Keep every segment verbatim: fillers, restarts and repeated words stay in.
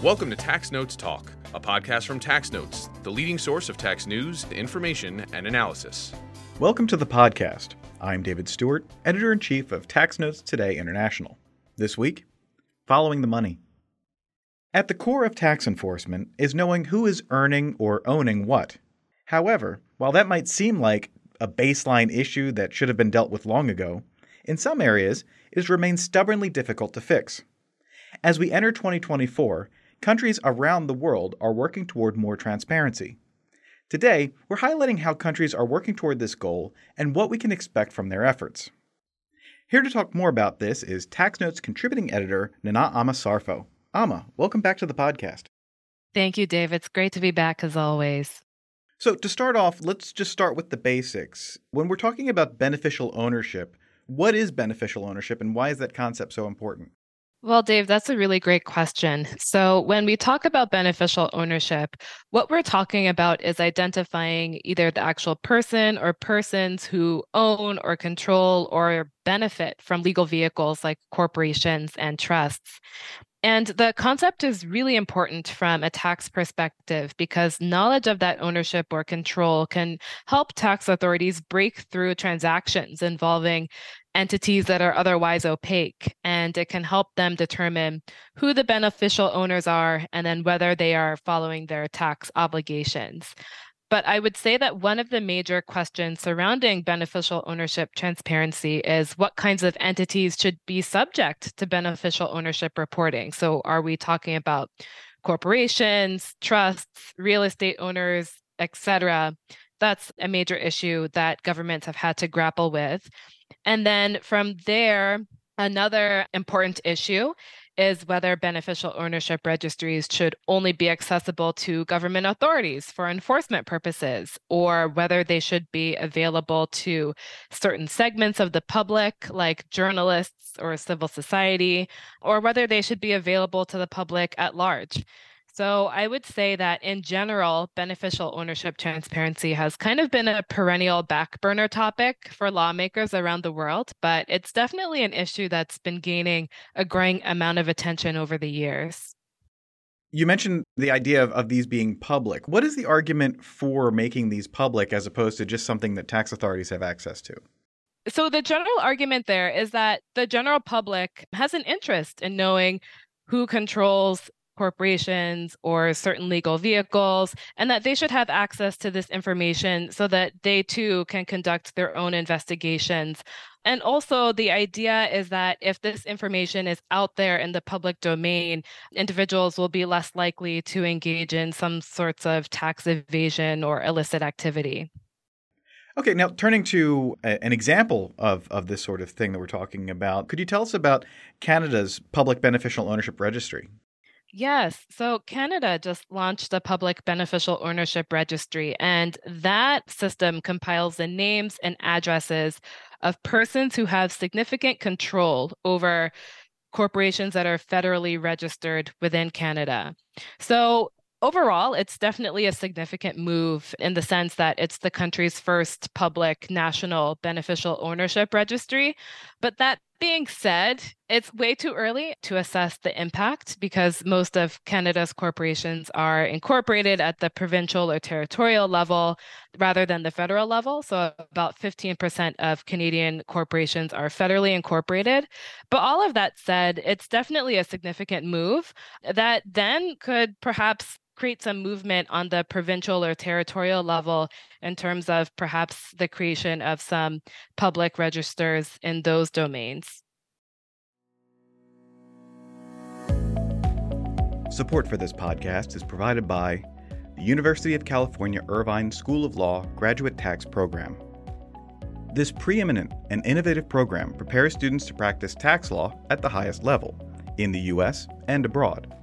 Welcome to Tax Notes Talk, a podcast from Tax Notes, the leading source of tax news, information, and analysis. Welcome to the podcast. I'm David Stewart, Editor-in-Chief of Tax Notes Today International. This week, Following the Money. At the core of tax enforcement is knowing who is earning or owning what. However, while that might seem like a baseline issue that should have been dealt with long ago, in some areas, it has remained stubbornly difficult to fix. As we enter twenty twenty-four, countries around the world are working toward more transparency. Today, we're highlighting how countries are working toward this goal and what we can expect from their efforts. Here to talk more about this is Tax Notes contributing editor Nana Ama Sarfo. Ama, welcome back to the podcast. Thank you, Dave. It's great to be back as always. So to start off, let's just start with the basics. When we're talking about beneficial ownership, what is beneficial ownership and why is that concept so important? Well, Dave, that's a really great question. So when we talk about beneficial ownership, what we're talking about is identifying either the actual person or persons who own or control or benefit from legal vehicles like corporations and trusts. And the concept is really important from a tax perspective because knowledge of that ownership or control can help tax authorities break through transactions involving entities that are otherwise opaque, and it can help them determine who the beneficial owners are and then whether they are following their tax obligations. But I would say that one of the major questions surrounding beneficial ownership transparency is what kinds of entities should be subject to beneficial ownership reporting. So are we talking about corporations, trusts, real estate owners, et cetera? That's a major issue that governments have had to grapple with. And then from there, another important issue is whether beneficial ownership registries should only be accessible to government authorities for enforcement purposes, or whether they should be available to certain segments of the public, like journalists or civil society, or whether they should be available to the public at large. So I would say that in general, beneficial ownership transparency has kind of been a perennial back burner topic for lawmakers around the world, but it's definitely an issue that's been gaining a growing amount of attention over the years. You mentioned the idea of, of these being public. What is the argument for making these public as opposed to just something that tax authorities have access to? So the general argument there is that the general public has an interest in knowing who controls corporations or certain legal vehicles, and that they should have access to this information so that they too can conduct their own investigations. And also the idea is that if this information is out there in the public domain, individuals will be less likely to engage in some sorts of tax evasion or illicit activity. Okay, now turning to a, an example of, of this sort of thing that we're talking about, could you tell us about Canada's Public Beneficial Ownership Registry? Yes. So Canada just launched the Public Beneficial Ownership Registry, and that system compiles the names and addresses of persons who have significant control over corporations that are federally registered within Canada. So overall, it's definitely a significant move in the sense that it's the country's first public national beneficial ownership registry. But that being said, it's way too early to assess the impact because most of Canada's corporations are incorporated at the provincial or territorial level rather than the federal level. So about fifteen percent of Canadian corporations are federally incorporated. But all of that said, it's definitely a significant move that then could perhaps create some movement on the provincial or territorial level in terms of perhaps the creation of some public registers in those domains. Support for this podcast is provided by the University of California, Irvine School of Law Graduate Tax Program. This preeminent and innovative program prepares students to practice tax law at the highest level in the U S and abroad.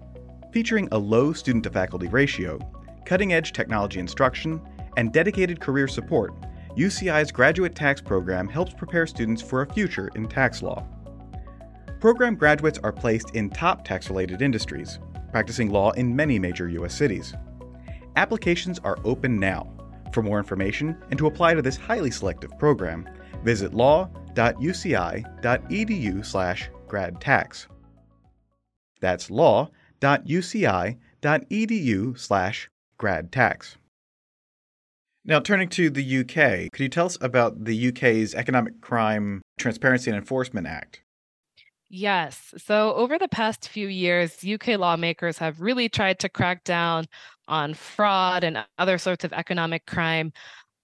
Featuring a low student-to-faculty ratio, cutting-edge technology instruction, and dedicated career support, U C I's Graduate Tax Program helps prepare students for a future in tax law. Program graduates are placed in top tax-related industries, practicing law in many major U S cities. Applications are open now. For more information and to apply to this highly selective program, visit law dot u c i dot e d u slash grad tax. That's law. tax dot u c i dot e d u slash grad tax. Now, turning to the U K, could you tell us about the U K's Economic Crime Transparency and Enforcement Act? Yes. So over the past few years, U K lawmakers have really tried to crack down on fraud and other sorts of economic crime.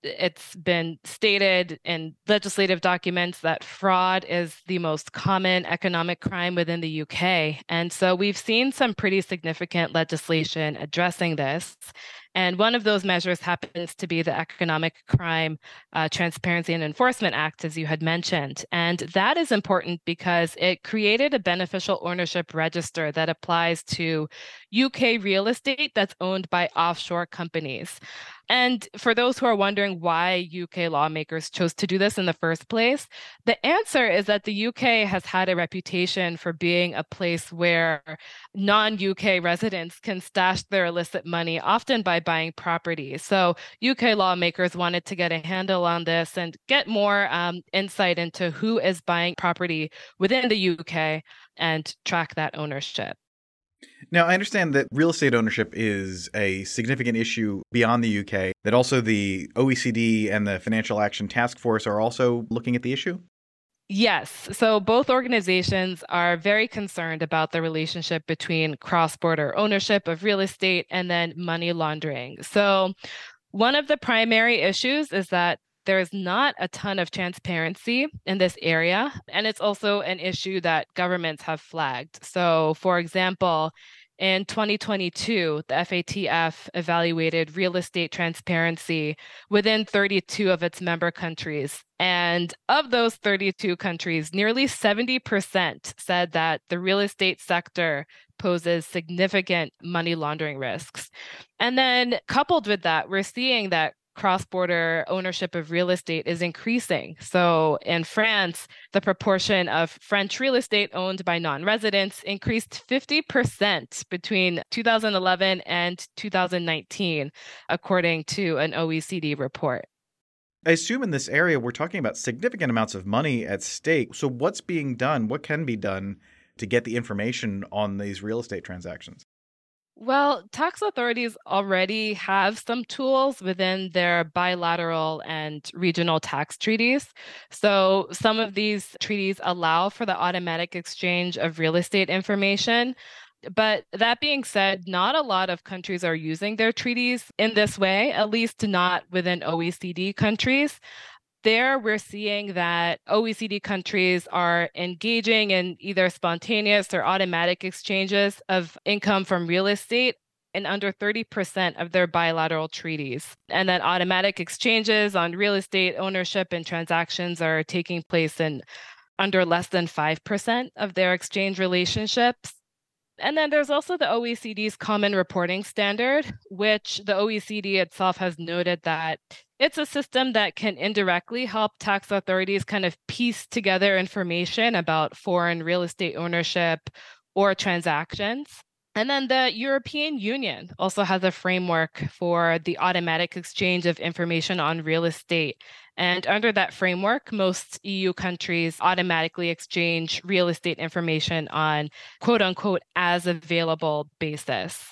It's been stated in legislative documents that fraud is the most common economic crime within the U K. And so we've seen some pretty significant legislation addressing this. And one of those measures happens to be the Economic Crime uh, Transparency and Enforcement Act, as you had mentioned. And that is important because it created a beneficial ownership register that applies to U K real estate that's owned by offshore companies. And for those who are wondering why U K lawmakers chose to do this in the first place, the answer is that the U K has had a reputation for being a place where non-U K residents can stash their illicit money, often by buying property. So U K lawmakers wanted to get a handle on this and get more um, insight into who is buying property within the U K and track that ownership. Now, I understand that real estate ownership is a significant issue beyond the U K, that also the O E C D and the Financial Action Task Force are also looking at the issue? Yes. So both organizations are very concerned about the relationship between cross-border ownership of real estate and then money laundering. So one of the primary issues is that there is not a ton of transparency in this area, and it's also an issue that governments have flagged. So, for example, in twenty twenty-two, the F A T F evaluated real estate transparency within thirty-two of its member countries. And of those thirty-two countries, nearly seventy percent said that the real estate sector poses significant money laundering risks. And then coupled with that, we're seeing that cross-border ownership of real estate is increasing. So in France, the proportion of French real estate owned by non-residents increased fifty percent between two thousand eleven and two thousand nineteen, according to an O E C D report. I assume in this area, we're talking about significant amounts of money at stake. So what's being done? What can be done to get the information on these real estate transactions? Well, tax authorities already have some tools within their bilateral and regional tax treaties. So some of these treaties allow for the automatic exchange of real estate information. But that being said, not a lot of countries are using their treaties in this way, at least not within O E C D countries. There, we're seeing that O E C D countries are engaging in either spontaneous or automatic exchanges of income from real estate in under thirty percent of their bilateral treaties. And then automatic exchanges on real estate ownership and transactions are taking place in under less than five percent of their exchange relationships. And then there's also the O E C D's Common Reporting Standard, which the O E C D itself has noted that it's a system that can indirectly help tax authorities kind of piece together information about foreign real estate ownership or transactions. And then the European Union also has a framework for the automatic exchange of information on real estate. And under that framework, most E U countries automatically exchange real estate information on quote unquote as available basis.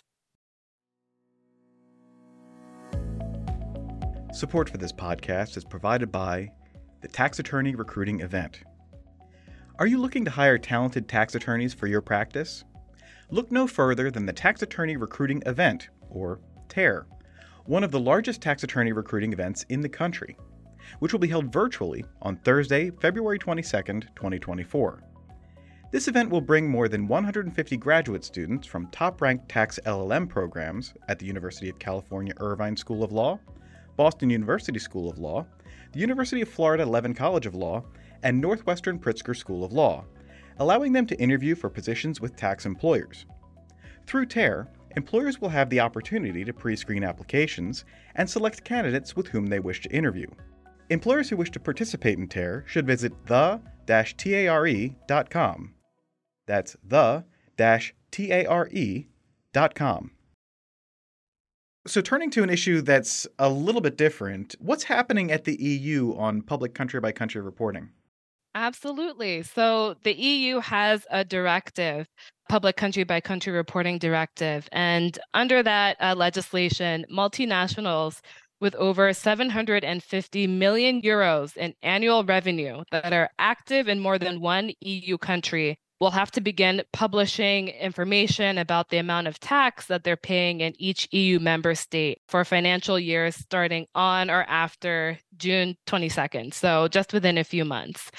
Support for this podcast is provided by the Tax Attorney Recruiting Event. Are you looking to hire talented tax attorneys for your practice? Look no further than the Tax Attorney Recruiting Event, or TARE, one of the largest tax attorney recruiting events in the country, which will be held virtually on Thursday, February twenty-second, twenty twenty-four. This event will bring more than one hundred fifty graduate students from top-ranked tax L L M programs at the University of California Irvine School of Law, Boston University School of Law, the University of Florida Levin College of Law, and Northwestern Pritzker School of Law, allowing them to interview for positions with tax employers. Through TARE, employers will have the opportunity to pre-screen applications and select candidates with whom they wish to interview. Employers who wish to participate in TARE should visit the dash tare dot com. That's the dash tare dot com. So turning to an issue that's a little bit different, what's happening at the E U on public country-by-country reporting? Absolutely. So the E U has a directive, public country by country reporting directive. And under that uh, legislation, multinationals with over seven hundred fifty million euros in annual revenue that are active in more than one E U country will have to begin publishing information about the amount of tax that they're paying in each E U member state for financial years starting on or after June twenty-second, so just within a few months.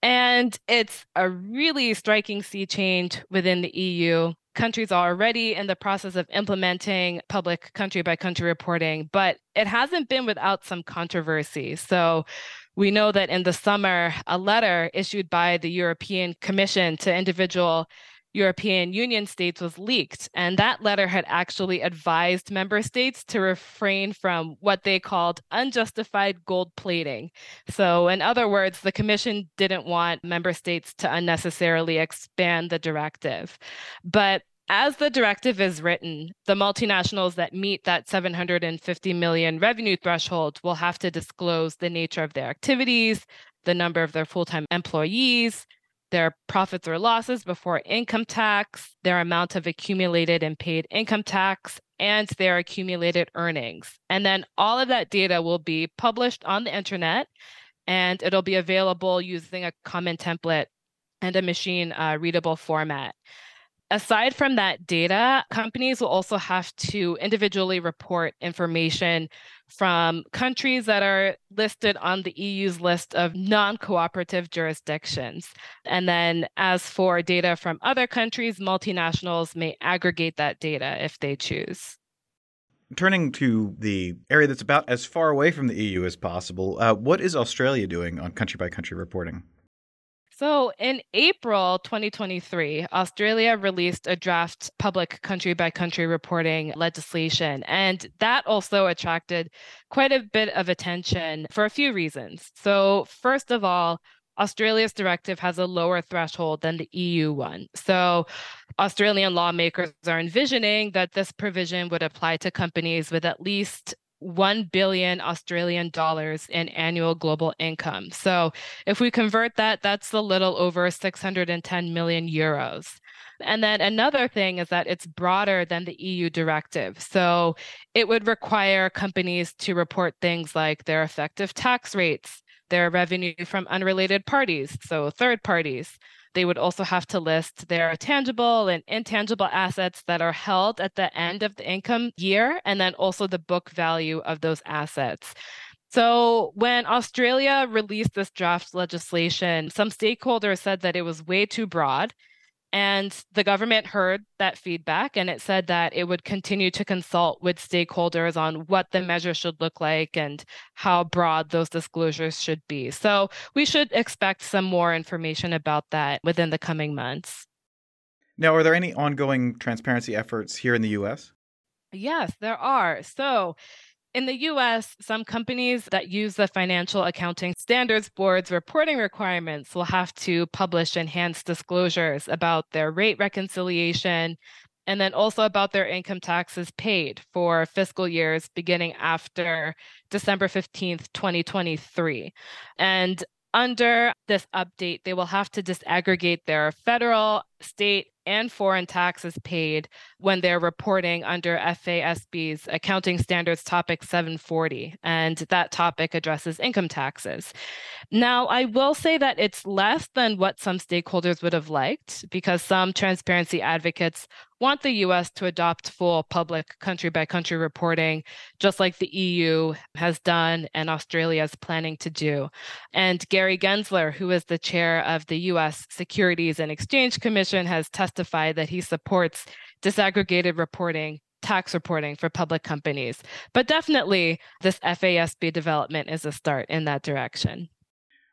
And it's a really striking sea change within the E U. Countries are already in the process of implementing public country-by-country reporting, but it hasn't been without some controversy. So we know that in the summer, a letter issued by the European Commission to individual European Union states was leaked. And that letter had actually advised member states to refrain from what they called unjustified gold plating. So in other words, the Commission didn't want member states to unnecessarily expand the directive. But as the directive is written, the multinationals that meet that seven hundred fifty million revenue threshold will have to disclose the nature of their activities, the number of their full-time employees, their profits or losses before income tax, their amount of accumulated and paid income tax, and their accumulated earnings. And then all of that data will be published on the internet, and it'll be available using a common template and a machine uh, readable format. Aside from that data, companies will also have to individually report information from countries that are listed on the E U's list of non-cooperative jurisdictions. And then as for data from other countries, multinationals may aggregate that data if they choose. Turning to the area that's about as far away from the E U as possible, uh, what is Australia doing on country-by-country reporting? So in April twenty twenty-three, Australia released a draft public country-by-country reporting legislation, and that also attracted quite a bit of attention for a few reasons. So first of all, Australia's directive has a lower threshold than the E U one. So Australian lawmakers are envisioning that this provision would apply to companies with at least one billion Australian dollars in annual global income. So if we convert that, that's a little over six hundred ten million euros. And then another thing is that it's broader than the E U directive. So it would require companies to report things like their effective tax rates, their revenue from unrelated parties, so third parties. They would also have to list their tangible and intangible assets that are held at the end of the income year, and then also the book value of those assets. So when Australia released this draft legislation, some stakeholders said that it was way too broad, and the government heard that feedback, and it said that it would continue to consult with stakeholders on what the measure should look like and how broad those disclosures should be. So we should expect some more information about that within the coming months. Now, are there any ongoing transparency efforts here in the U S? Yes, there are. So in the U S, some companies that use the Financial Accounting Standards Board's reporting requirements will have to publish enhanced disclosures about their rate reconciliation and then also about their income taxes paid for fiscal years beginning after December fifteenth, twenty twenty-three. And under this update, they will have to disaggregate their federal, state, and foreign taxes paid when they're reporting under F A S B's Accounting Standards Topic seven forty. And that topic addresses income taxes. Now, I will say that it's less than what some stakeholders would have liked, because some transparency advocates want the U S to adopt full public country-by-country reporting, just like the E U has done and Australia is planning to do. And Gary Gensler, who is the chair of the U S Securities and Exchange Commission, has testified that he supports disaggregated reporting, tax reporting for public companies. But definitely, this F A S B development is a start in that direction.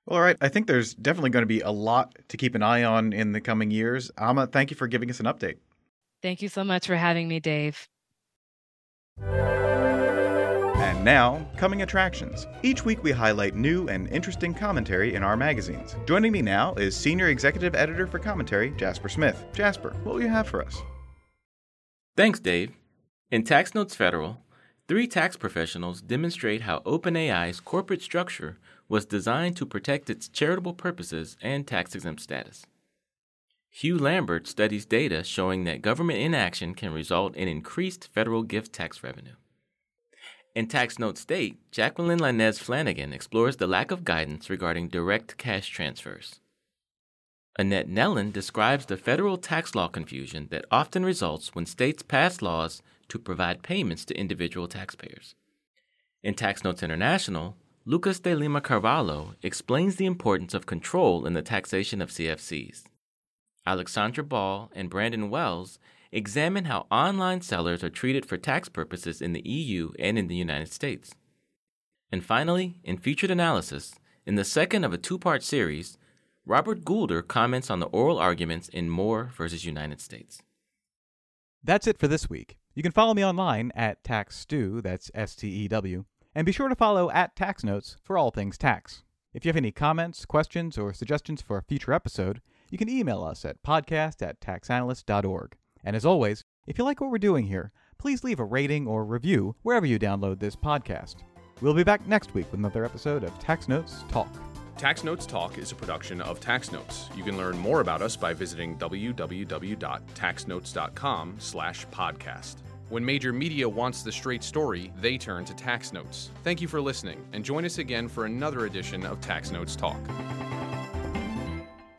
Well, all right. I think there's definitely going to be a lot to keep an eye on in the coming years. Ama, thank you for giving us an update. Thank you so much for having me, Dave. And now, coming attractions. Each week we highlight new and interesting commentary in our magazines. Joining me now is Senior Executive Editor for Commentary, Jasper Smith. Jasper, what will you have for us? Thanks, Dave. In Tax Notes Federal, three tax professionals demonstrate how OpenAI's corporate structure was designed to protect its charitable purposes and tax-exempt status. Hugh Lambert studies data showing that government inaction can result in increased federal gift tax revenue. In Tax Notes State, Jacqueline Lanez-Flanagan explores the lack of guidance regarding direct cash transfers. Annette Nellen describes the federal tax law confusion that often results when states pass laws to provide payments to individual taxpayers. In Tax Notes International, Lucas de Lima Carvalho explains the importance of control in the taxation of C F Cs. Alexandra Ball and Brandon Wells examine how online sellers are treated for tax purposes in the E U and in the United States. And finally, in Featured Analysis, in the second of a two-part series, Robert Goulder comments on the oral arguments in Moore versus United States. That's it for this week. You can follow me online at TaxStew, that's S T E W, and be sure to follow at Tax Notes for all things tax. If you have any comments, questions, or suggestions for a future episode, you can email us at podcast at taxanalyst dot org. And as always, if you like what we're doing here, please leave a rating or review wherever you download this podcast. We'll be back next week with another episode of Tax Notes Talk. Tax Notes Talk is a production of Tax Notes. You can learn more about us by visiting w w w dot tax notes dot com slash podcast. When major media wants the straight story, they turn to Tax Notes. Thank you for listening, and join us again for another edition of Tax Notes Talk.